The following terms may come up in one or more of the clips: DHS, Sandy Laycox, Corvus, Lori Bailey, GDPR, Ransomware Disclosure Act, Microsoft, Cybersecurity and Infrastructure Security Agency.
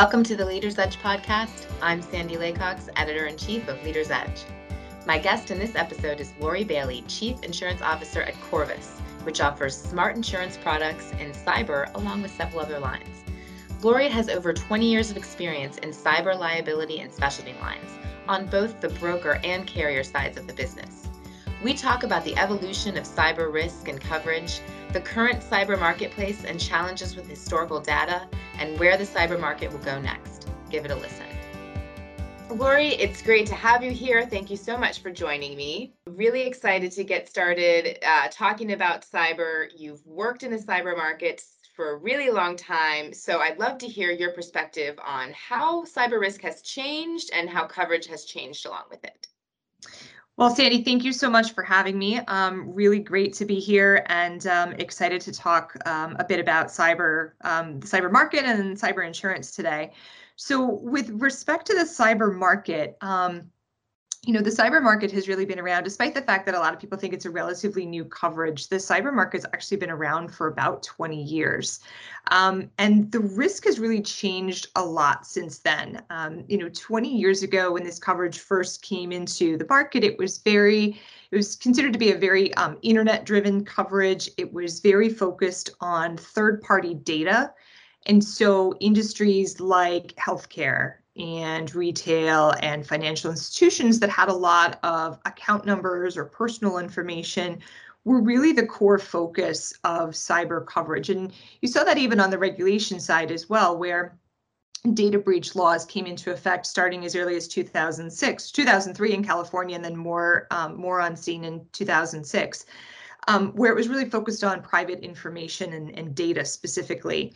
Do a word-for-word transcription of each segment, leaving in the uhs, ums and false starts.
Welcome to the Leaders Edge podcast. I'm Sandy Laycox, Editor-in-Chief of Leaders Edge. My guest in this episode is Lori Bailey, Chief Insurance Officer at Corvus, which offers smart insurance products in cyber along with several other lines. Lori has over twenty years of experience in cyber liability and specialty lines on both the broker and carrier sides of the business. We talk about the evolution of cyber risk and coverage, the current cyber marketplace and challenges with historical data, and where the cyber market will go next. Give it a listen. Lori, it's great to have you here. Thank you so much for joining me. Really excited to get started uh, talking about cyber. You've worked in the cyber markets for a really long time, so I'd love to hear your perspective on how cyber risk has changed and how coverage has changed along with it. Well, Sandy, thank you so much for having me. Um, really great to be here and um, excited to talk um, a bit about cyber, um, the cyber market and cyber insurance today. So with respect to the cyber market, um, you know, the cyber market has really been around, despite the fact that a lot of people think it's a relatively new coverage. The cyber market's actually been around for about twenty years. Um, and the risk has really changed a lot since then. Um, you know, twenty years ago, when this coverage first came into the market, it was very, it was considered to be a very um, internet-driven coverage. It was very focused on third-party data. And so industries like healthcare and retail and financial institutions that had a lot of account numbers or personal information were really the core focus of cyber coverage. And you saw that even on the regulation side as well, where data breach laws came into effect starting as early as two thousand six, two thousand three in California, and then more, um, more on scene in two thousand six. Um, where it was really focused on private information and, and data specifically.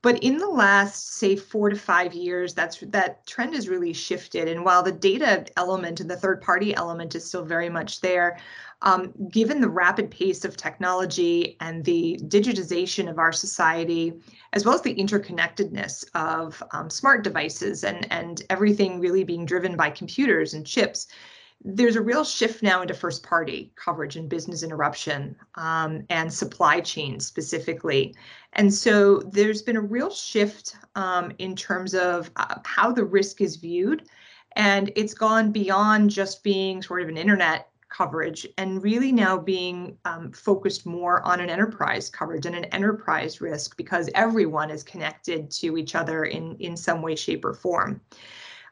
But in the last, say, four to five years, that's that trend has really shifted. And while the data element and the third party element is still very much there, um, given the rapid pace of technology and the digitization of our society, as well as the interconnectedness of um, smart devices and, and everything really being driven by computers and chips, there's a real shift now into first party coverage and business interruption um, and supply chain specifically. And so there's been a real shift um, in terms of uh, how the risk is viewed. And it's gone beyond just being sort of an internet coverage and really now being um, focused more on an enterprise coverage and an enterprise risk, because everyone is connected to each other in, in some way, shape, or form.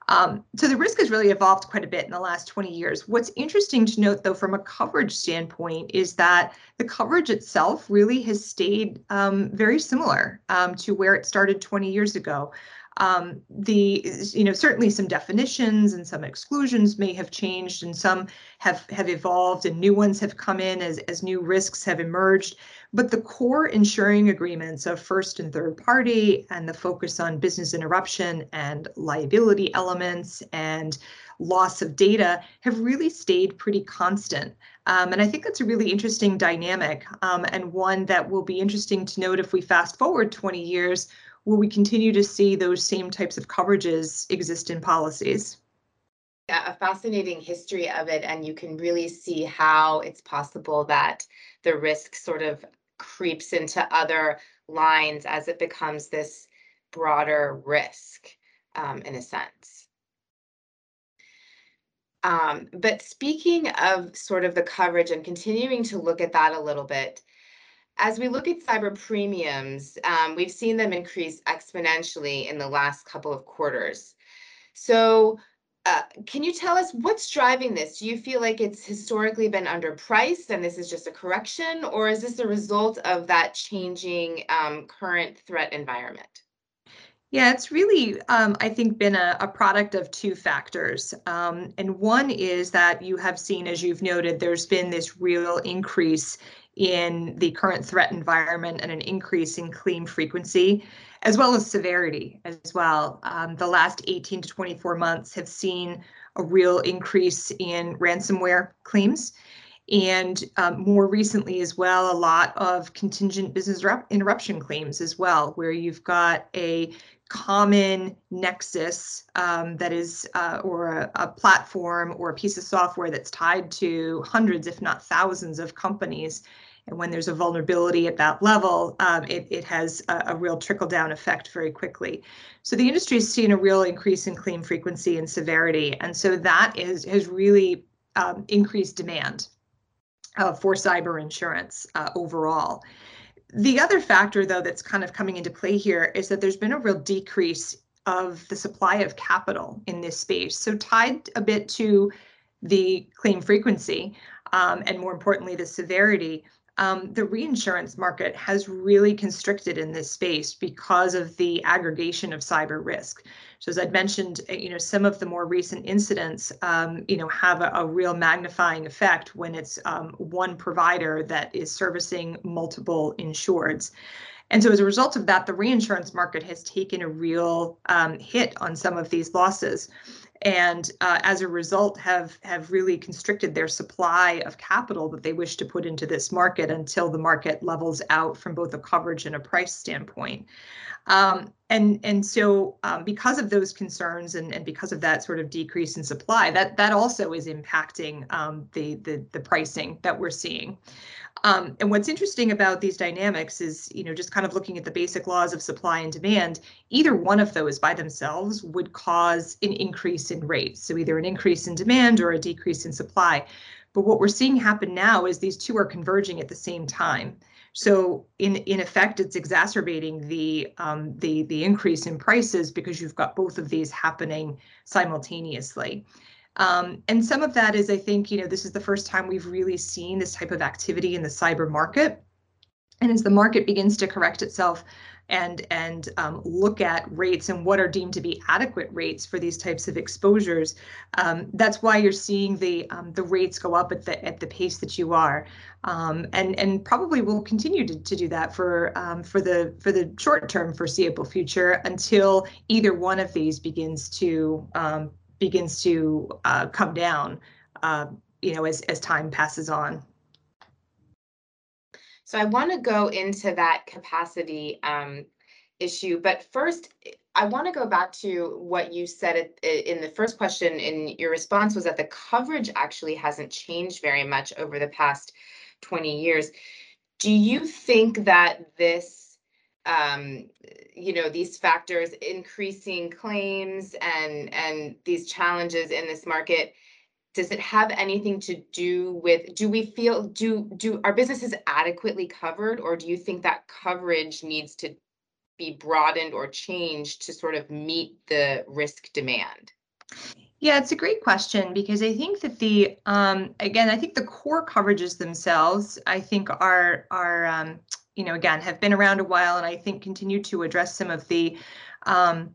Um, so the risk has really evolved quite a bit in the last twenty years. What's interesting to note, though, from a coverage standpoint is that the coverage itself really has stayed um, very similar um, to where it started twenty years ago. Um, the, you know, certainly some definitions and some exclusions may have changed, and some have, have evolved and new ones have come in as, as new risks have emerged. But the core insuring agreements of first and third party and the focus on business interruption and liability elements and loss of data have really stayed pretty constant. Um, and I think that's a really interesting dynamic, um, and one that will be interesting to note if we fast forward twenty years. Will we continue to see those same types of coverages exist in policies? Yeah, a fascinating history of it, and you can really see how it's possible that the risk sort of creeps into other lines as it becomes this broader risk, um, in a sense. Um, but speaking of sort of the coverage and continuing to look at that a little bit, as we look at cyber premiums, um, we've seen them increase exponentially in the last couple of quarters. So uh, can you tell us what's driving this? Do you feel like it's historically been underpriced and this is just a correction, or is this a result of that changing um, current threat environment? Yeah, it's really, um, I think, been a, a product of two factors. Um, and one is that you have seen, as you've noted, there's been this real increase in the current threat environment and an increase in claim frequency, as well as severity as well. Um, the last eighteen to twenty-four months have seen a real increase in ransomware claims. And um, more recently as well, a lot of contingent business interruption claims as well, where you've got a common nexus um, that is, uh, or a, a platform or a piece of software that's tied to hundreds, if not thousands, of companies. And when there's a vulnerability at that level, um, it, it has a, a real trickle-down effect very quickly. So the industry has seen a real increase in claim frequency and severity. And so that is has really um, increased demand uh, for cyber insurance uh, overall. The other factor, though, that's kind of coming into play here is that there's been a real decrease of the supply of capital in this space. So tied a bit to the claim frequency um, and more importantly, the severity, Um, the reinsurance market has really constricted in this space because of the aggregation of cyber risk. So as I'd mentioned, you know, some of the more recent incidents, um, you know, have a, a real magnifying effect when it's um, one provider that is servicing multiple insureds. And so as a result of that, the reinsurance market has taken a real um, hit on some of these losses. And uh, as a result, have have really constricted their supply of capital that they wish to put into this market until the market levels out from both a coverage and a price standpoint. Um, and and so um, because of those concerns and, and because of that sort of decrease in supply, that that also is impacting um, the, the the pricing that we're seeing. Um, and what's interesting about these dynamics is, you know, just kind of looking at the basic laws of supply and demand, either one of those by themselves would cause an increase in rates. So either an increase in demand or a decrease in supply. But what we're seeing happen now is these two are converging at the same time. So in in effect, it's exacerbating the um, the the increase in prices because you've got both of these happening simultaneously. Um, and some of that is, I think, you know, this is the first time we've really seen this type of activity in the cyber market. And as the market begins to correct itself and and um, look at rates and what are deemed to be adequate rates for these types of exposures, um, that's why you're seeing the um, the rates go up at the at the pace that you are, um, and and probably will continue to, to do that for um, for the for the short term foreseeable future until either one of these begins to um, begins to uh, come down, uh, you know, as as time passes on. So I want to go into that capacity um, issue, but first I want to go back to what you said in the first question. In your response was that the coverage actually hasn't changed very much over the past twenty years. Do you think that this, um, you know, these factors, increasing claims and and these challenges in this market, does it have anything to do with, do we feel, do, do our businesses adequately covered, or do you think that coverage needs to be broadened or changed to sort of meet the risk demand? Yeah, it's a great question, because I think that the, um, again, I think the core coverages themselves, I think are, are um, you know, again, have been around a while, and I think continue to address some of the, um,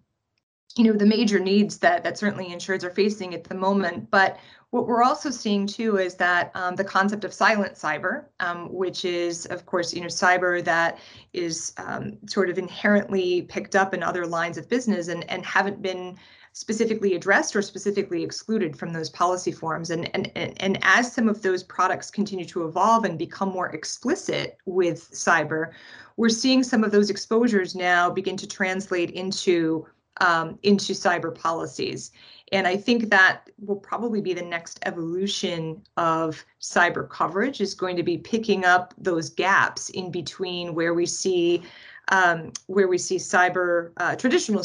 you know, the major needs that, that certainly insureds are facing at the moment. But what we're also seeing, too, is that um, the concept of silent cyber, um, which is, of course, you know, cyber that is um, sort of inherently picked up in other lines of business and, and haven't been specifically addressed or specifically excluded from those policy forms. And, and, and, and as some of those products continue to evolve and become more explicit with cyber, we're seeing some of those exposures now begin to translate into Um, into cyber policies. And I think that will probably be the next evolution of cyber coverage, is going to be picking up those gaps in between where we see um, where we see cyber uh, traditional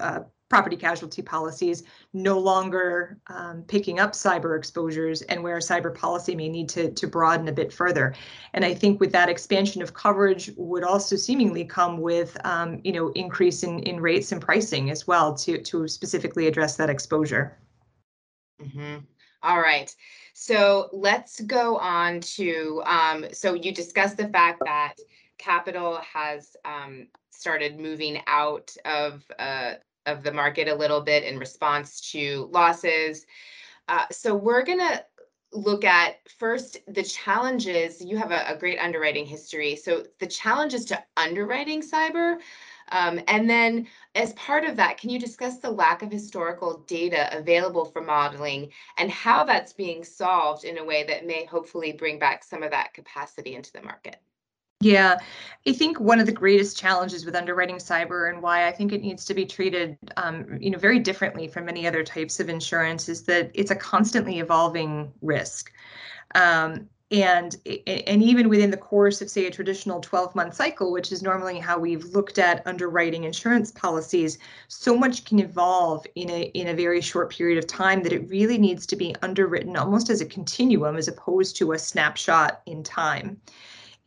uh, property casualty policies no longer um, picking up cyber exposures, and where cyber policy may need to, to broaden a bit further. And I think with that expansion of coverage would also seemingly come with, um, you know, increase in, in rates and pricing as well to, to specifically address that exposure. Mm-hmm. All right. So let's go on to, um, so you discussed the fact that capital has um, started moving out of uh, of the market a little bit in response to losses. Uh, so we're going to look at first the challenges. You have a, a great underwriting history. So the challenges to underwriting cyber. Um, and then as part of that, can you discuss the lack of historical data available for modeling and how that's being solved in a way that may hopefully bring back some of that capacity into the market? Yeah, I think one of the greatest challenges with underwriting cyber, and why I think it needs to be treated, um, you know, very differently from many other types of insurance, is that it's a constantly evolving risk. Um, And, and even within the course of, say, a traditional twelve month cycle, which is normally how we've looked at underwriting insurance policies, so much can evolve in a, in a very short period of time that it really needs to be underwritten almost as a continuum as opposed to a snapshot in time.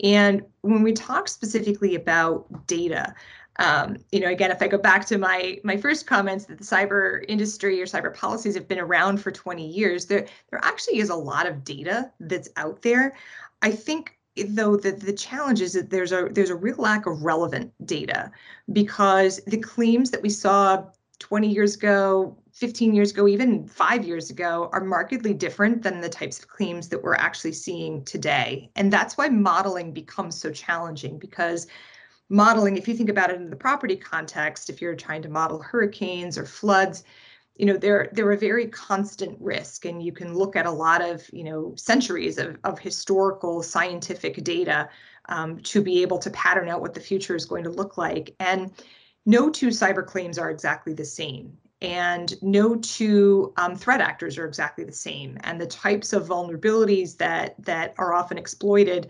And when we talk specifically about data, Um, you know, again, if I go back to my my first comments that the cyber industry or cyber policies have been around for twenty years, there there actually is a lot of data that's out there. I think, though, that the challenge is that there's a there's a real lack of relevant data, because the claims that we saw twenty years ago, fifteen years ago, even five years ago are markedly different than the types of claims that we're actually seeing today. And that's why modeling becomes so challenging, because modeling, if you think about it in the property context, if you're trying to model hurricanes or floods, you know, they're, they're a very constant risk. And you can look at a lot of, you know, centuries of, of historical scientific data um, to be able to pattern out what the future is going to look like. And no two cyber claims are exactly the same. And no two um, threat actors are exactly the same. And the types of vulnerabilities that, that are often exploited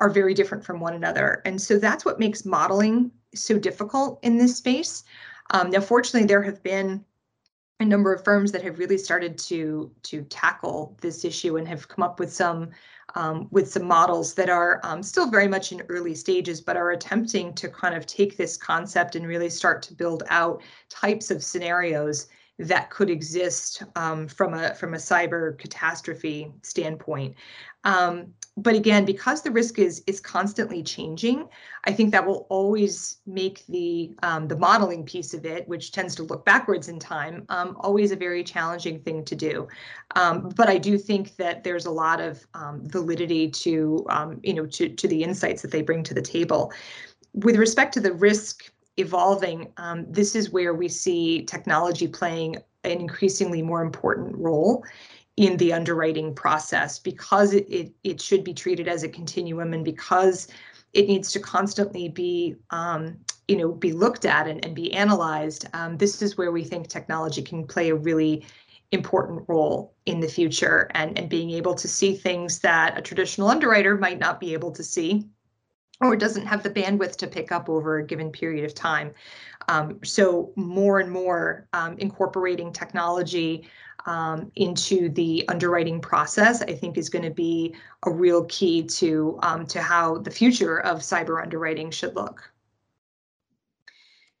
are very different from one another. And so that's what makes modeling so difficult in this space. Um, now, fortunately, there have been a number of firms that have really started to, to tackle this issue and have come up with some um, with some models that are um, still very much in early stages, but are attempting to kind of take this concept and really start to build out types of scenarios that could exist um, from a from a cyber catastrophe standpoint. Um, but again, because the risk is is constantly changing, I think that will always make the um, the modeling piece of it, which tends to look backwards in time, um, always a very challenging thing to do. Um, but I do think that there's a lot of um, validity to um, you know to to the insights that they bring to the table. With respect to the risk evolving, um, this is where we see technology playing an increasingly more important role in the underwriting process, because it, it, it should be treated as a continuum, and because it needs to constantly be, um, you know, be looked at and, and be analyzed. Um, this is where we think technology can play a really important role in the future, and, and being able to see things that a traditional underwriter might not be able to see, or doesn't have the bandwidth to pick up over a given period of time. Um, so more and more um, incorporating technology um, into the underwriting process, I think, is going to be a real key to, um, to how the future of cyber underwriting should look.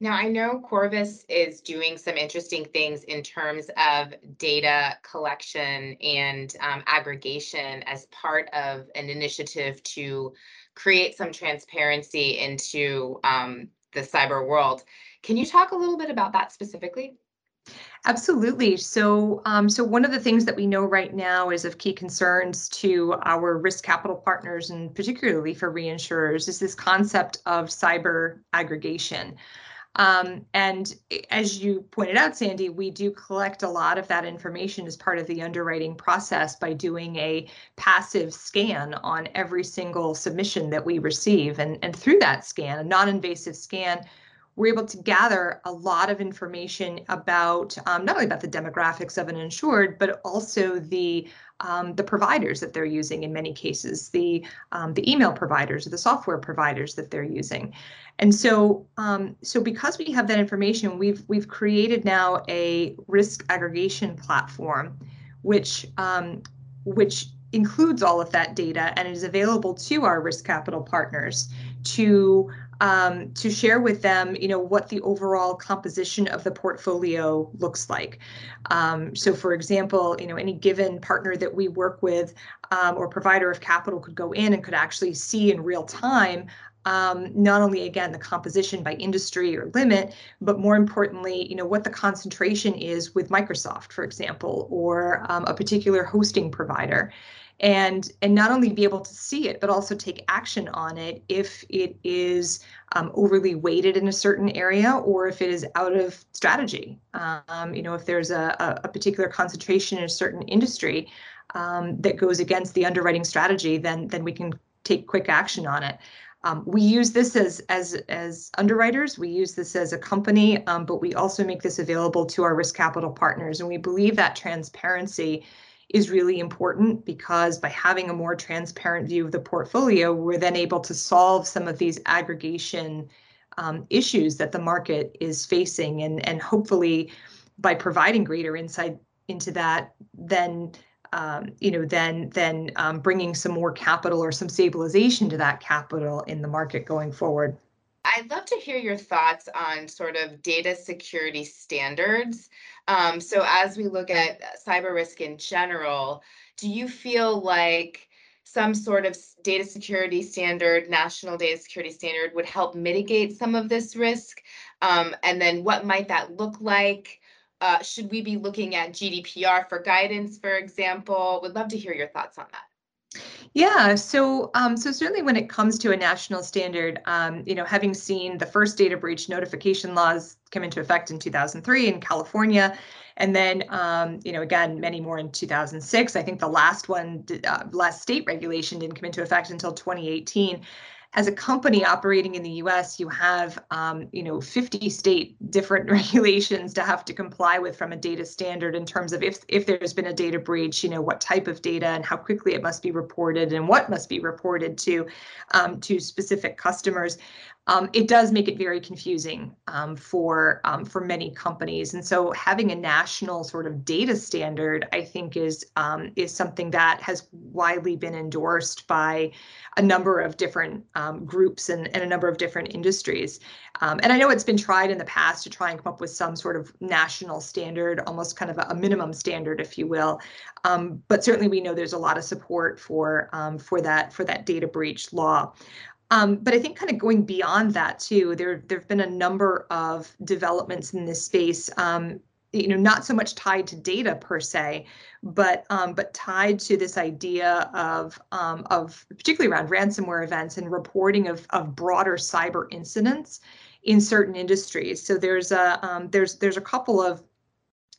Now, I know Corvus is doing some interesting things in terms of data collection and um, aggregation as part of an initiative to create some transparency into um, the cyber world. Can you talk a little bit about that specifically? Absolutely. So, um, so one of the things that we know right now is of key concerns to our risk capital partners, and particularly for reinsurers, is this concept of cyber aggregation. Um, and as you pointed out, Sandy, we do collect a lot of that information as part of the underwriting process by doing a passive scan on every single submission that we receive. And, and through that scan, a non-invasive scan, we're able to gather a lot of information about um, not only about the demographics of an insured, but also the Um, the providers that they're using, in many cases, the um, the email providers, or the software providers that they're using. And so um, so because we have that information, we've we've created now a risk aggregation platform, which um, which includes all of that data and is available to our risk capital partners to Um, to share with them, you know, what the overall composition of the portfolio looks like. Um, so, for example, you know, any given partner that we work with um, or provider of capital could go in and could actually see in real time, um, not only, again, the composition by industry or limit, but more importantly, you know, what the concentration is with Microsoft, for example, or um, a particular hosting provider. And, and not only be able to see it, but also take action on it if it is um, overly weighted in a certain area, or if it is out of strategy. Um, you know, if there's a, a particular concentration in a certain industry um, that goes against the underwriting strategy, then, then we can take quick action on it. Um, we use this as, as, as underwriters, we use this as a company, um, but we also make this available to our risk capital partners. And we believe that transparency is really important, because by having a more transparent view of the portfolio, we're then able to solve some of these aggregation um, issues that the market is facing. And, and hopefully by providing greater insight into that, then Um, you know, then then um, bringing some more capital or some stabilization to that capital in the market going forward. I'd love to hear your thoughts on sort of data security standards. Um, so as we look at cyber risk in general, do you feel like some sort of data security standard, national data security standard, would help mitigate some of this risk? Um, and then what might that look like? Uh, should we be looking at G D P R for guidance, for example? Would love to hear your thoughts on that. Yeah, so um, so certainly when it comes to a national standard, um, you know, having seen the first data breach notification laws come into effect in two thousand three in California, and then um, you know, again, many more in two thousand six. I think the last one, did, uh, last state regulation didn't come into effect until twenty eighteen. As a company operating in the U S, you have, um, you know, fifty state different regulations to have to comply with from a data standard in terms of if if there's been a data breach, you know, what type of data and how quickly it must be reported and what must be reported to um, to specific customers. Um, it does make it very confusing um, for um, for many companies, and so having a national sort of data standard, I think, is um, is something that has widely been endorsed by a number of different um, groups and, and a number of different industries. Um, and I know it's been tried in the past to try and come up with some sort of national standard, almost kind of a, a minimum standard, if you will. Um, but certainly, we know there's a lot of support for um, for that for that data breach law. Um, but I think kind of going beyond that, too, there there have been a number of developments in this space, um, you know, not so much tied to data per se, but um, but tied to this idea of um, of particularly around ransomware events and reporting of of broader cyber incidents in certain industries. So there's a um, there's there's a couple of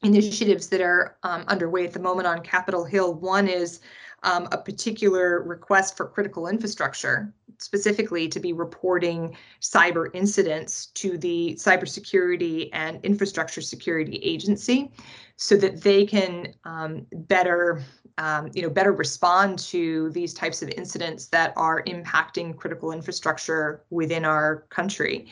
initiatives that are um, underway at the moment on Capitol Hill. One is um, a particular request for critical infrastructure, specifically to be reporting cyber incidents to the Cybersecurity and Infrastructure Security Agency, so that they can um, better, um, you know, better respond to these types of incidents that are impacting critical infrastructure within our country.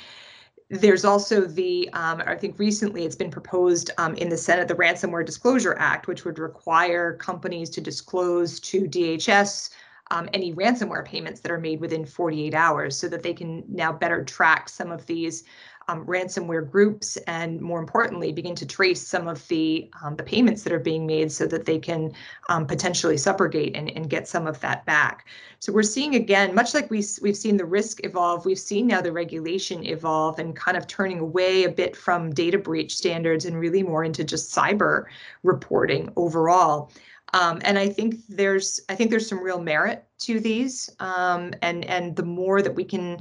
There's also the, um, I think recently it's been proposed um, in the Senate, the Ransomware Disclosure Act, which would require companies to disclose to D H S Um, any ransomware payments that are made within forty-eight hours, so that they can now better track some of these um, ransomware groups, and more importantly, begin to trace some of the um, the payments that are being made, so that they can um, potentially subrogate and, and get some of that back. So we're seeing, again, much like we, we've seen the risk evolve, we've seen now the regulation evolve, and kind of turning away a bit from data breach standards and really more into just cyber reporting overall. Um, and I think there's I think there's some real merit to these, um, and and the more that we can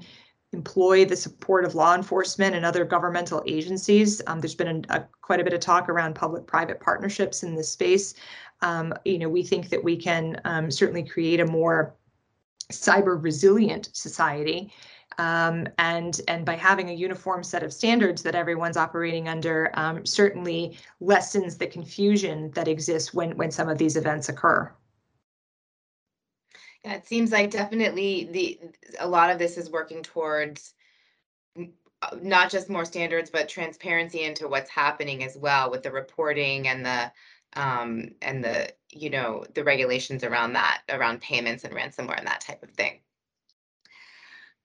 employ the support of law enforcement and other governmental agencies, um, there's been a, a, quite a bit of talk around public-private partnerships in this space. Um, you know, we think that we can um, certainly create a more cyber-resilient society. Um, and and by having a uniform set of standards that everyone's operating under, um, certainly lessens the confusion that exists when when some of these events occur. Yeah, it seems like definitely the a lot of this is working towards not just more standards, but transparency into what's happening as well, with the reporting and the um, and the you know the regulations around that, around payments and ransomware and that type of thing.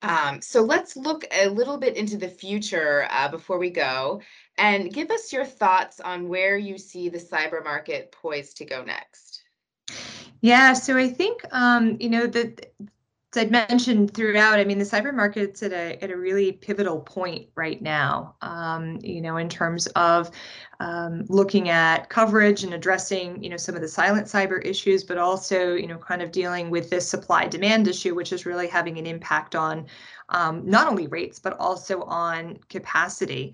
Um, so let's look a little bit into the future uh, before we go, and give us your thoughts on where you see the cyber market poised to go next. Yeah, so I think, um, you know, that as I'd mentioned throughout, I mean, the cyber market's at a, at a really pivotal point right now, um, you know, in terms of um, looking at coverage and addressing, you know, some of the silent cyber issues, but also, you know, kind of dealing with this supply demand issue, which is really having an impact on um, not only rates, but also on capacity.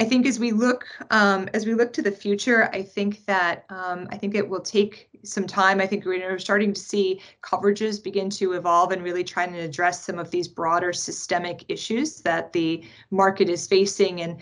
I think as we look um, as we look to the future, I think that um, I think it will take some time. I think we're starting to see coverages begin to evolve and really trying to address some of these broader systemic issues that the market is facing. And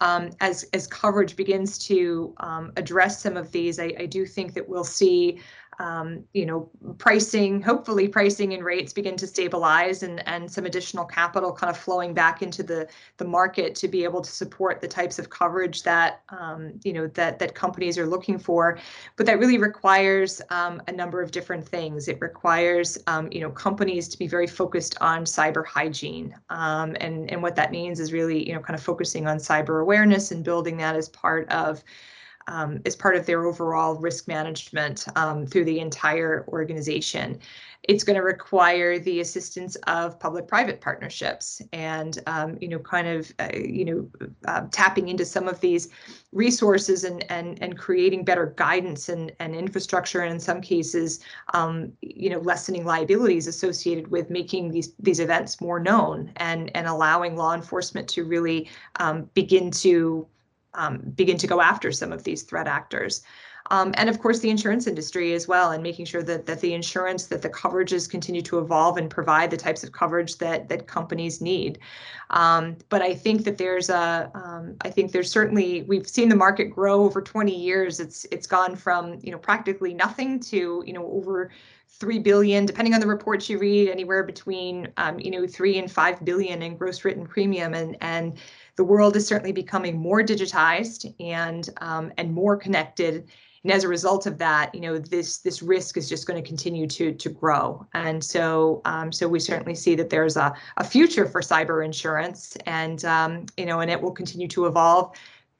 um, as as coverage begins to um, address some of these, I, I do think that we'll see um, you know, pricing, hopefully pricing and rates begin to stabilize, and, and some additional capital kind of flowing back into the, the market to be able to support the types of coverage that, um, you know, that, that companies are looking for. But that really requires um, a number of different things. It requires, um, you know, companies to be very focused on cyber hygiene. Um, and, and what that means is really, you know, kind of focusing on cyber awareness and building that as part of Um, as part of their overall risk management um, through the entire organization. It's going to require the assistance of public-private partnerships and, um, you know, kind of, uh, you know, uh, tapping into some of these resources and and and creating better guidance and, and infrastructure, and in some cases, um, you know, lessening liabilities associated with making these these events more known and and allowing law enforcement to really um, begin to Um, begin to go after some of these threat actors. Um, and of course, the insurance industry as well, and making sure that that the insurance, that the coverages continue to evolve and provide the types of coverage that that companies need. Um, but I think that there's a, um, I think there's certainly, we've seen the market grow over twenty years. It's it's gone from, you know, practically nothing to, you know, over three billion, depending on the reports you read, anywhere between, um, you know, three and five billion in gross written premium. And and the world is certainly becoming more digitized and um, and more connected. And as a result of that, you know, this this risk is just going to continue to to grow. And so um, so we certainly see that there's a, a future for cyber insurance, and, um, you know, and it will continue to evolve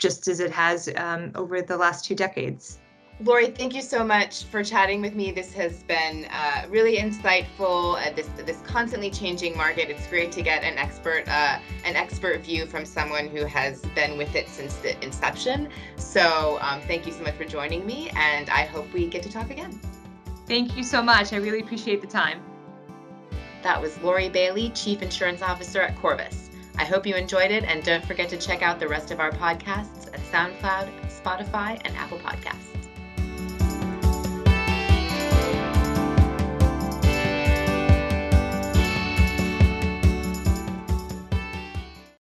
just as it has um, over the last two decades. Lori, thank you so much for chatting with me. This has been uh, really insightful. Uh, this this constantly changing market. It's great to get an expert uh, an expert view from someone who has been with it since the inception. So um, thank you so much for joining me, and I hope we get to talk again. Thank you so much. I really appreciate the time. That was Lori Bailey, Chief Insurance Officer at Corvus. I hope you enjoyed it, and don't forget to check out the rest of our podcasts at SoundCloud, Spotify, and Apple Podcasts.